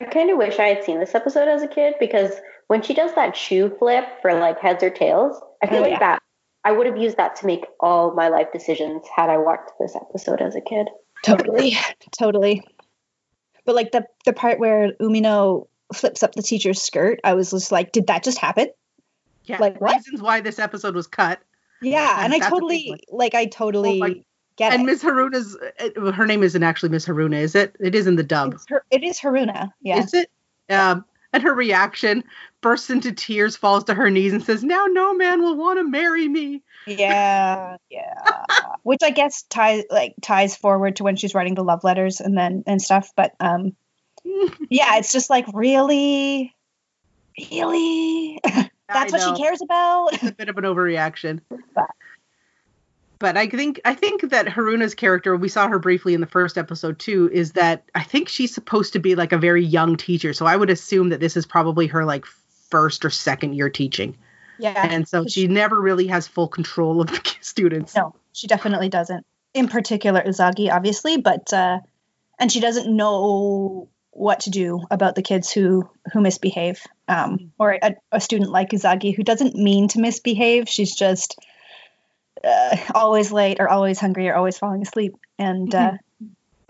I kind of wish I had seen this episode as a kid because when she does that shoe flip for like heads or tails, I feel like that I would have used that to make all my life decisions had I watched this episode as a kid. Totally. Totally. But like the part where Umino flips up the teacher's skirt, I was just like, did that just happen? Yeah, like what? Reasons why this episode was cut. Yeah, and I totally get it. And Ms. Haruna's, her name isn't actually Ms. Haruna, is it? It is in the dub. It is Haruna, yeah. Is it? And her reaction, bursts into tears, falls to her knees and says, now no man will want to marry me. Yeah. Which I guess ties forward to when she's writing the love letters and stuff, but yeah, it's just like, really? That's what she cares about? It's a bit of an overreaction. But I think that Haruna's character, we saw her briefly in the first episode too, is that I think she's supposed to be like a very young teacher. So I would assume that this is probably her like first or second year teaching. Yeah. And so she never really has full control of the students. No, she definitely doesn't. In particular, Usagi, obviously, but, and she doesn't know what to do about the kids who misbehave, or a student like Usagi who doesn't mean to misbehave. She's just always late or always hungry or always falling asleep, and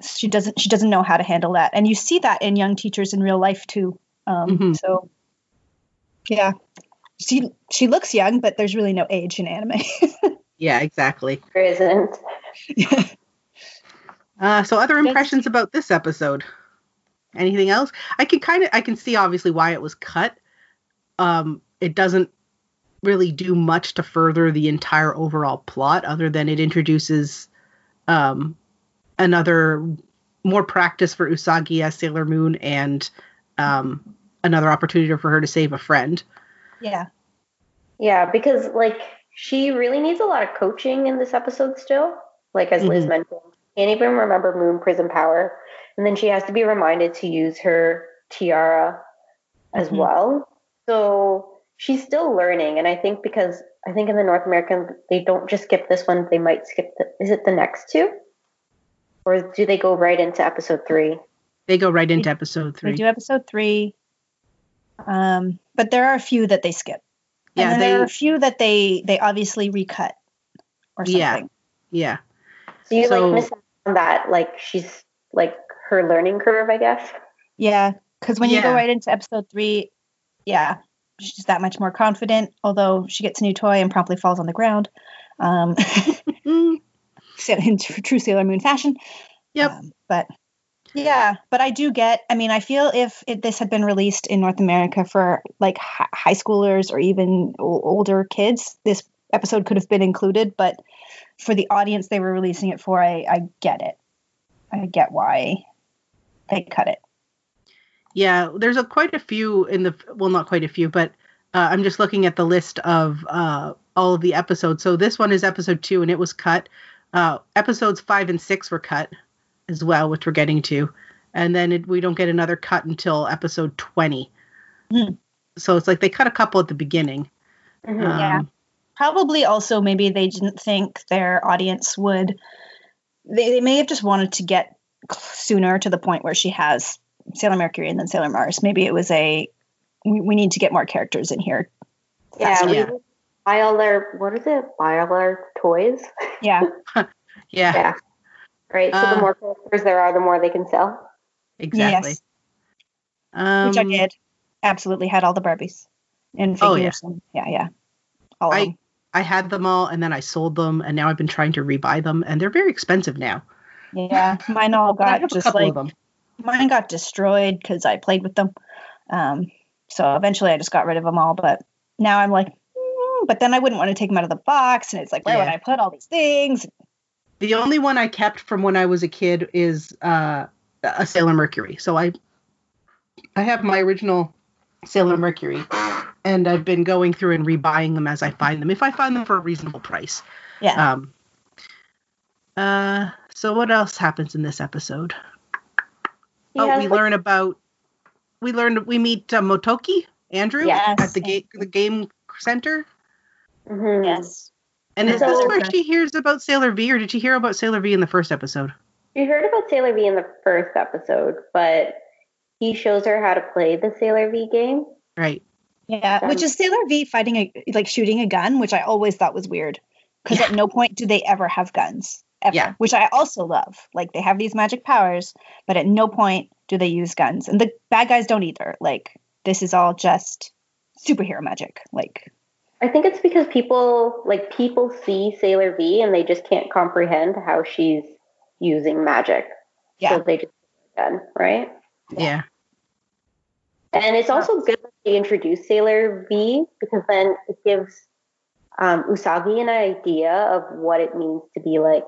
she doesn't know how to handle that. And you see that in young teachers in real life too. So, yeah, she looks young, but there's really no age in anime. Yeah, exactly. There isn't. Yeah. So other impressions about this episode. Anything else? I can see obviously why it was cut. It doesn't really do much to further the entire overall plot other than it introduces another more practice for Usagi as Sailor Moon and another opportunity for her to save a friend. Yeah. Yeah, because, like, she really needs a lot of coaching in this episode still. Like, as Liz mentioned, can't even remember Moon Prism Power. And then she has to be reminded to use her tiara as well. So she's still learning. And I think because I think in the North American, they don't just skip this one. They might skip the, is it the next two? Or do they go right into episode 3? They go right into episode 3. They do episode 3. But there are a few that they skip. Yeah, and there are a few that they obviously recut or something. Yeah. So you like miss on that, like she's like her learning curve, I guess. Yeah, because when you go right into episode 3, she's that much more confident. Although she gets a new toy and promptly falls on the ground, in true Sailor Moon fashion. Yep. But I do get. I mean, I feel if this had been released in North America for like high schoolers or even older kids, this episode could have been included. But for the audience they were releasing it for, I get it. I get why they cut it. Yeah, there's quite a few in the, well, not quite a few, but I'm just looking at the list of all of the episodes. So this one is episode 2, and it was cut. Episodes 5 and 6 were cut as well, which we're getting to, and then we don't get another cut until episode 20. So it's like they cut a couple at the beginning. Probably also maybe they didn't think their audience would, they may have just wanted to get sooner to the point where she has Sailor Mercury and then Sailor Mars. Maybe it was we need to get more characters in here. Yeah. Buy all their, what is it? Buy all their toys? Yeah. Right. So the more characters there are, the more they can sell. Exactly. Yes. Which I did. Absolutely had all the Barbies and figures. Oh, yeah. Yeah. All of them. I had them all, and then I sold them, and now I've been trying to rebuy them, and they're very expensive now. Yeah, mine all got just like mine got destroyed because I played with them. So eventually, I just got rid of them all. But now I'm like, but then I wouldn't want to take them out of the box, and it's like, where would I put all these things? The only one I kept from when I was a kid is a Sailor Mercury. So I have my original Sailor Mercury. And I've been going through and rebuying them as I find them, if I find them for a reasonable price. Yeah. So what else happens in this episode? Yeah, we meet Motoki, Andrew, at the game center. Mm-hmm. Yes. And is this where she hears about Sailor V, or did she hear about Sailor V in the first episode? She heard about Sailor V in the first episode, but he shows her how to play the Sailor V game. Right. Yeah, which is Sailor V shooting a gun, which I always thought was weird because at no point do they ever have guns, ever, which I also love. Like, they have these magic powers, but at no point do they use guns. And the bad guys don't either. Like, this is all just superhero magic. Like, I think it's because people see Sailor V and they just can't comprehend how she's using magic. Yeah. So they just use a gun, right? Yeah. And it's also good that they introduce Sailor V, because then it gives Usagi an idea of what it means to be like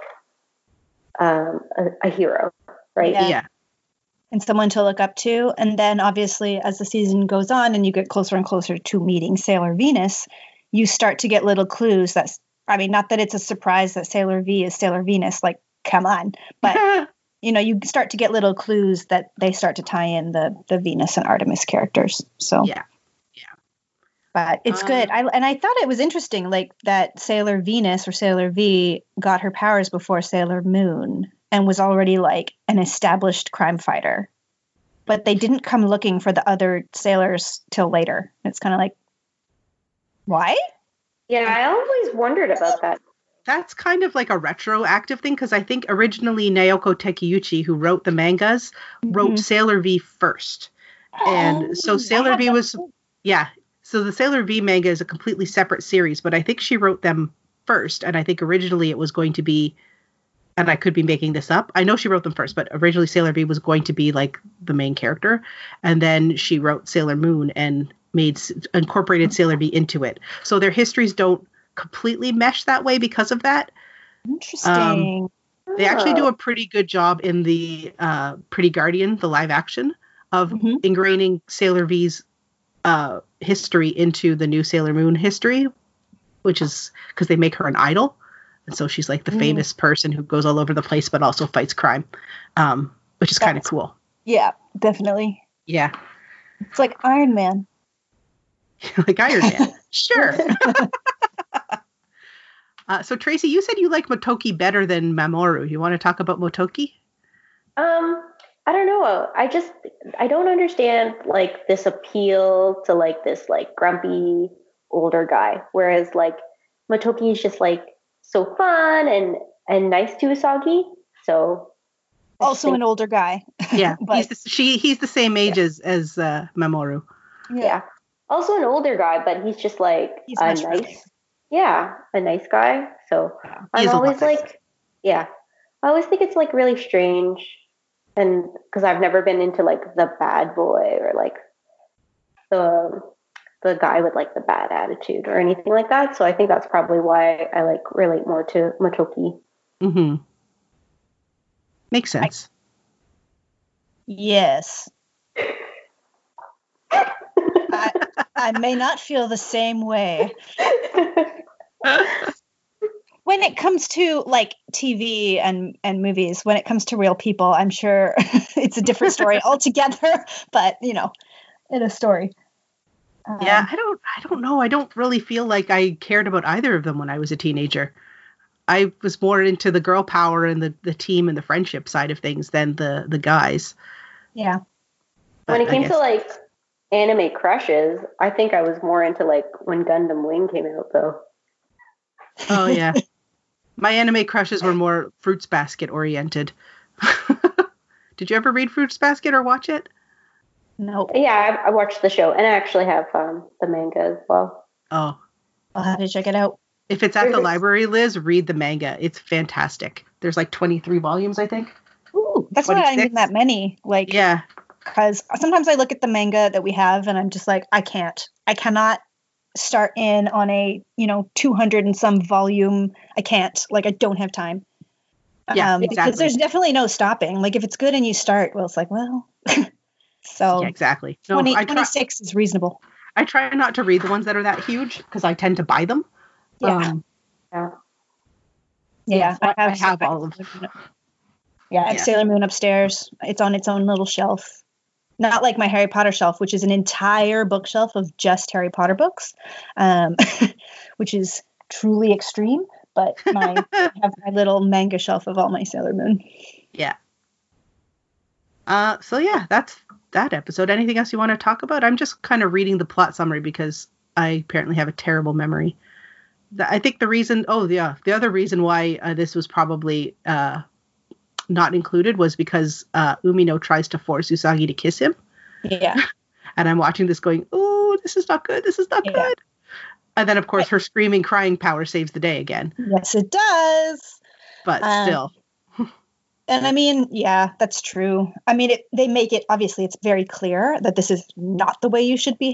a hero, right? Yeah. And someone to look up to. And then obviously as the season goes on and you get closer and closer to meeting Sailor Venus, you start to get little clues. Not that it's a surprise that Sailor V is Sailor Venus, like, come on. But you start to get little clues that they start to tie in the Venus and Artemis characters. So but it's good. I thought it was interesting, like, that Sailor Venus or Sailor V got her powers before Sailor Moon and was already like an established crime fighter. But they didn't come looking for the other sailors till later. It's kind of like, why? Yeah, I always wondered about that. That's kind of like a retroactive thing, because I think originally Naoko Takeuchi, who wrote the mangas, wrote Sailor V first. And so Sailor V was... Yeah. So the Sailor V manga is a completely separate series, but I think she wrote them first. And I think originally it was going to be... And I could be making this up. I know she wrote them first, but originally Sailor V was going to be like the main character. And then she wrote Sailor Moon and incorporated Sailor V into it. So their histories don't completely mesh that way because of that. Interesting. They actually do a pretty good job in the Pretty Guardian, the live action, of ingraining Sailor V's history into the new Sailor Moon history, which is because they make her an idol. And so she's like the famous person who goes all over the place, but also fights crime, which is kind of cool. Yeah, definitely. Yeah. It's like Iron Man. Like Iron Man. Sure. So Tracy, you said you like Motoki better than Mamoru. You want to talk about Motoki? I don't know. I don't understand like this appeal to like this like grumpy older guy. Whereas like Motoki is just like so fun and nice to Usagi. So also an older guy. Yeah. But he's the same age as Mamoru. Yeah. Also an older guy, but he's just like a nice guy. So I'm always like, I always think it's like really strange. And because I've never been into like the bad boy or like the guy with like the bad attitude or anything like that. So I think that's probably why I like relate more to Motoki. Mm-hmm. Makes sense. Yes. I may not feel the same way. When it comes to like TV and movies, when it comes to real people, I'm sure it's a different story altogether, but you know, in a story. Yeah, I don't know. I don't really feel like I cared about either of them when I was a teenager. I was more into the girl power and the team and the friendship side of things than the guys. Yeah. But when it came to like anime crushes, I think I was more into like when Gundam Wing came out though. Oh yeah. My anime crushes were more Fruits Basket oriented. Did you ever read Fruits Basket or watch it? No. Yeah, I watched the show, and I actually have the manga as well. Oh. I'll have to check it out. If it's at the library, Liz, read the manga. It's fantastic. There's like 23 volumes, I think. Ooh, that's 26. Why I need that many. Like, yeah. Because sometimes I look at the manga that we have, and I'm just like, I cannot start in on a 200 and some volume. I can't. Like, I don't have time. Yeah, exactly. Because there's definitely no stopping. Like, if it's good and you start, well, it's like, well. So yeah, exactly. No, 26 is reasonable. I try not to read the ones that are that huge because I tend to buy them. Yeah. I have all of them. Yeah, I have Sailor Moon upstairs. It's on its own little shelf. Not like my Harry Potter shelf, which is an entire bookshelf of just Harry Potter books, which is truly extreme. But I have my little manga shelf of all my Sailor Moon. Yeah. So that's that episode. Anything else you want to talk about? I'm just kind of reading the plot summary because I apparently have a terrible memory. I think the other reason why this was probably not included was because Umino tries to force Usagi to kiss him. Yeah. And I'm watching this going, oh, this is not good. This is not good. And then, of course, her screaming, crying power saves the day again. Yes, it does. But still. And I mean, yeah, that's true. I mean, they make it, obviously, it's very clear that this is not the way you should be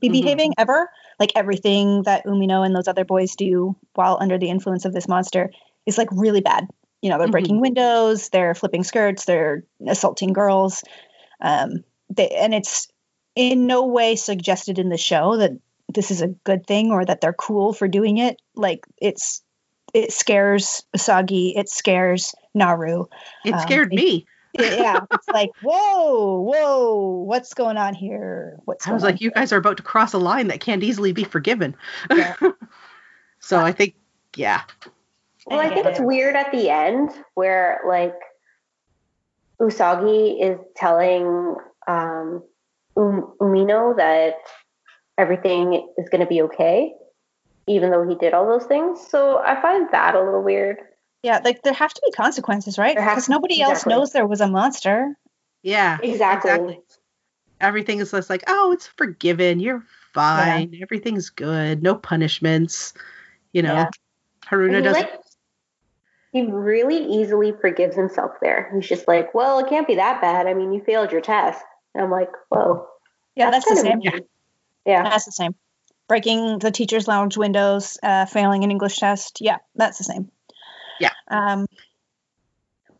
behaving ever. Like, everything that Umino and those other boys do while under the influence of this monster is, like, really bad. You know, they're breaking windows, they're flipping skirts, they're assaulting girls. And it's in no way suggested in the show that this is a good thing or that they're cool for doing it. Like, it scares Usagi. It scares Naru. It scared me. Yeah. It's like, whoa, what's going on here? I was like, you guys are about to cross a line that can't easily be forgiven. Yeah. So I think, yeah. Well, I think it's weird at the end where like Usagi is telling Umino that everything is going to be okay, even though he did all those things. So I find that a little weird. Yeah, like there have to be consequences, right? Because nobody else knows there was a monster. Yeah, exactly. Everything is just like, oh, it's forgiven. You're fine. Yeah. Everything's good. No punishments. You know, Haruna doesn't. He really easily forgives himself there. He's just like, well, it can't be that bad. I mean, you failed your test. And I'm like, whoa. Yeah, that's the same. Yeah, that's the same. Breaking the teacher's lounge windows, failing an English test. Yeah, that's the same. Yeah.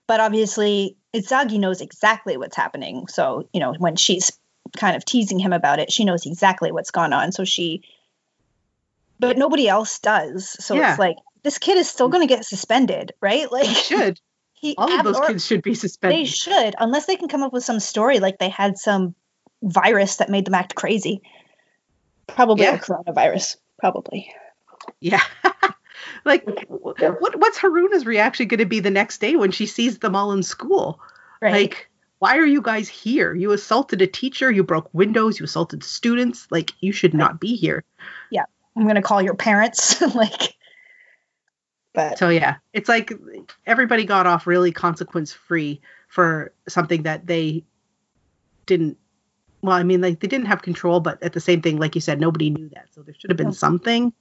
But obviously, Izagi knows exactly what's happening. So, you know, when she's kind of teasing him about it, she knows exactly what's gone on. So she, but nobody else does. So yeah. It's like, this kid is still going to get suspended, right? Like, he should. All of those kids should be suspended. They should, unless they can come up with some story like they had some virus that made them act crazy. Probably a coronavirus, probably. Yeah. Like, what's Haruna's reaction going to be the next day when she sees them all in school? Right. Like, why are you guys here? You assaulted a teacher. You broke windows. You assaulted students. Like, you should not be here. Yeah. I'm going to call your parents. Like, but. So, yeah. It's like everybody got off really consequence-free for something that they didn't. Well, I mean, like, they didn't have control, but at the same thing, like you said, nobody knew that. So there should have been something.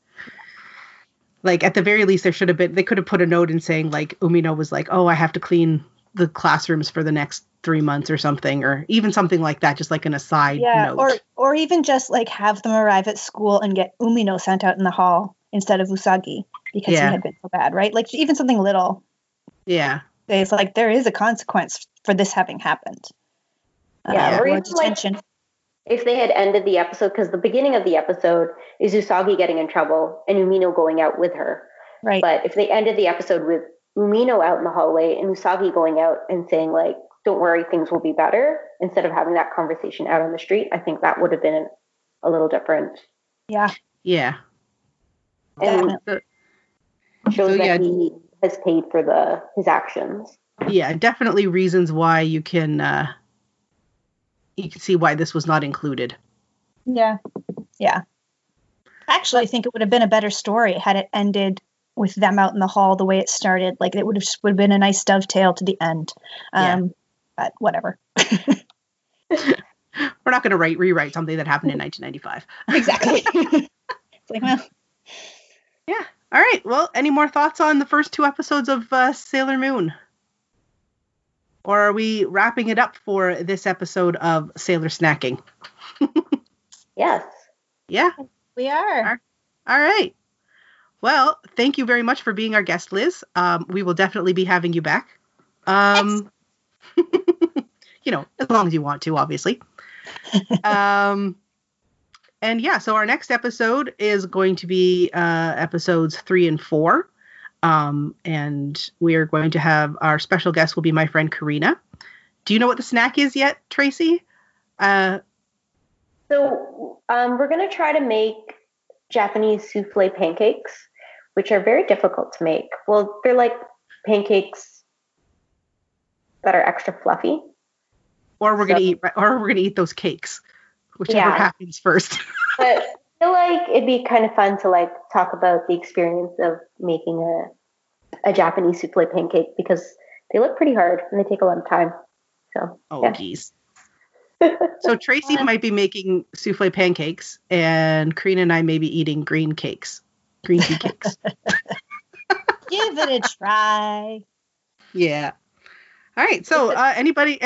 Like, at the very least, there should have been, they could have put a note in saying, like, Umino was like, oh, I have to clean the classrooms for the next 3 months or something, or even something like that, just like an aside note. Or even just, like, have them arrive at school and get Umino sent out in the hall instead of Usagi, because he had been so bad, right? Like, even something little. Yeah. It's like, there is a consequence for this having happened. Yeah, or even, like, if they had ended the episode, because the beginning of the episode is Usagi getting in trouble and Umino going out with her. Right. But if they ended the episode with Umino out in the hallway and Usagi going out and saying, like, don't worry, things will be better, instead of having that conversation out on the street, I think that would have been a little different. Yeah. Yeah. And shows that he has paid for his actions. Yeah, definitely reasons why you can see why this was not included. Yeah. Yeah. Actually, I think it would have been a better story had it ended with them out in the hall the way it started. Like, it would have been a nice dovetail to the end. But whatever. We're not going to rewrite something that happened in 1995. Exactly. It's like, well. Yeah. All right. Well, any more thoughts on the first two episodes of Sailor Moon? Or are we wrapping it up for this episode of Sailor Snacking? Yes. Yeah. We are. All right. Well, thank you very much for being our guest, Liz. We will definitely be having you back. You know, as long as you want to, obviously. And yeah, so our next episode is going to be episodes 3 and 4. And we are going to have our special guest will be my friend Karina. Do you know what the snack is yet, Tracy? So we're going to try to make Japanese souffle pancakes, which are very difficult to make. Well, they're like pancakes that are extra fluffy. Or we're going to eat those cakes, whichever happens first. But I feel like it'd be kind of fun to, like, talk about the experience of making a Japanese souffle pancake, because they look pretty hard and they take a lot of time. So, geez. So Tracy might be making souffle pancakes, and Karina and I may be eating green tea cakes. Give it a try. Yeah. All right. So anybody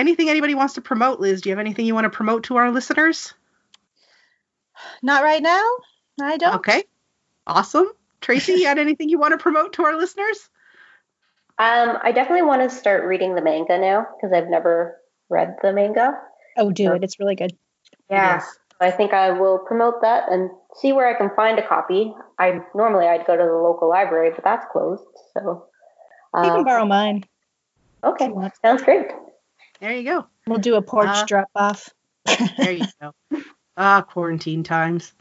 wants to promote, Liz, do you have anything you want to promote to our listeners? Not right now. I don't. Okay. Awesome. Tracy, you had anything you want to promote to our listeners? I definitely want to start reading the manga now, because I've never read the manga. Oh, do it. It's really good. Yeah. Yes. I think I will promote that and see where I can find a copy. I'd go to the local library, but that's closed. So you can borrow mine. Okay. Sounds great. There you go. We'll do a porch drop off. There you go. Quarantine times.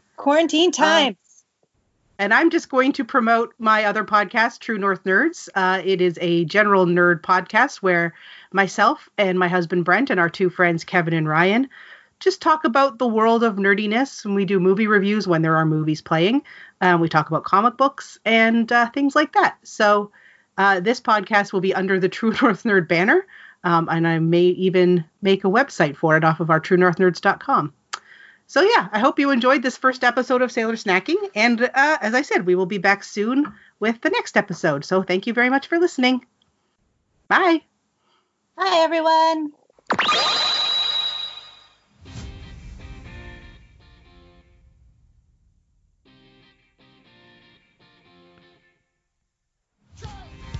And I'm just going to promote my other podcast, True North Nerds. It is a general nerd podcast where myself and my husband, Brent, and our two friends, Kevin and Ryan, just talk about the world of nerdiness. And we do movie reviews when there are movies playing. We talk about comic books and things like that. So this podcast will be under the True North Nerd banner. And I may even make a website for it off of our truenorthnerds.com. So yeah, I hope you enjoyed this first episode of Sailor Snacking. And as I said, we will be back soon with the next episode. So thank you very much for listening. Bye. Bye, everyone.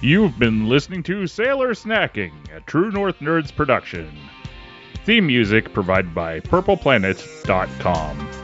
You've been listening to Sailor Snacking, a True North Nerds production. Theme music provided by purpleplanet.com.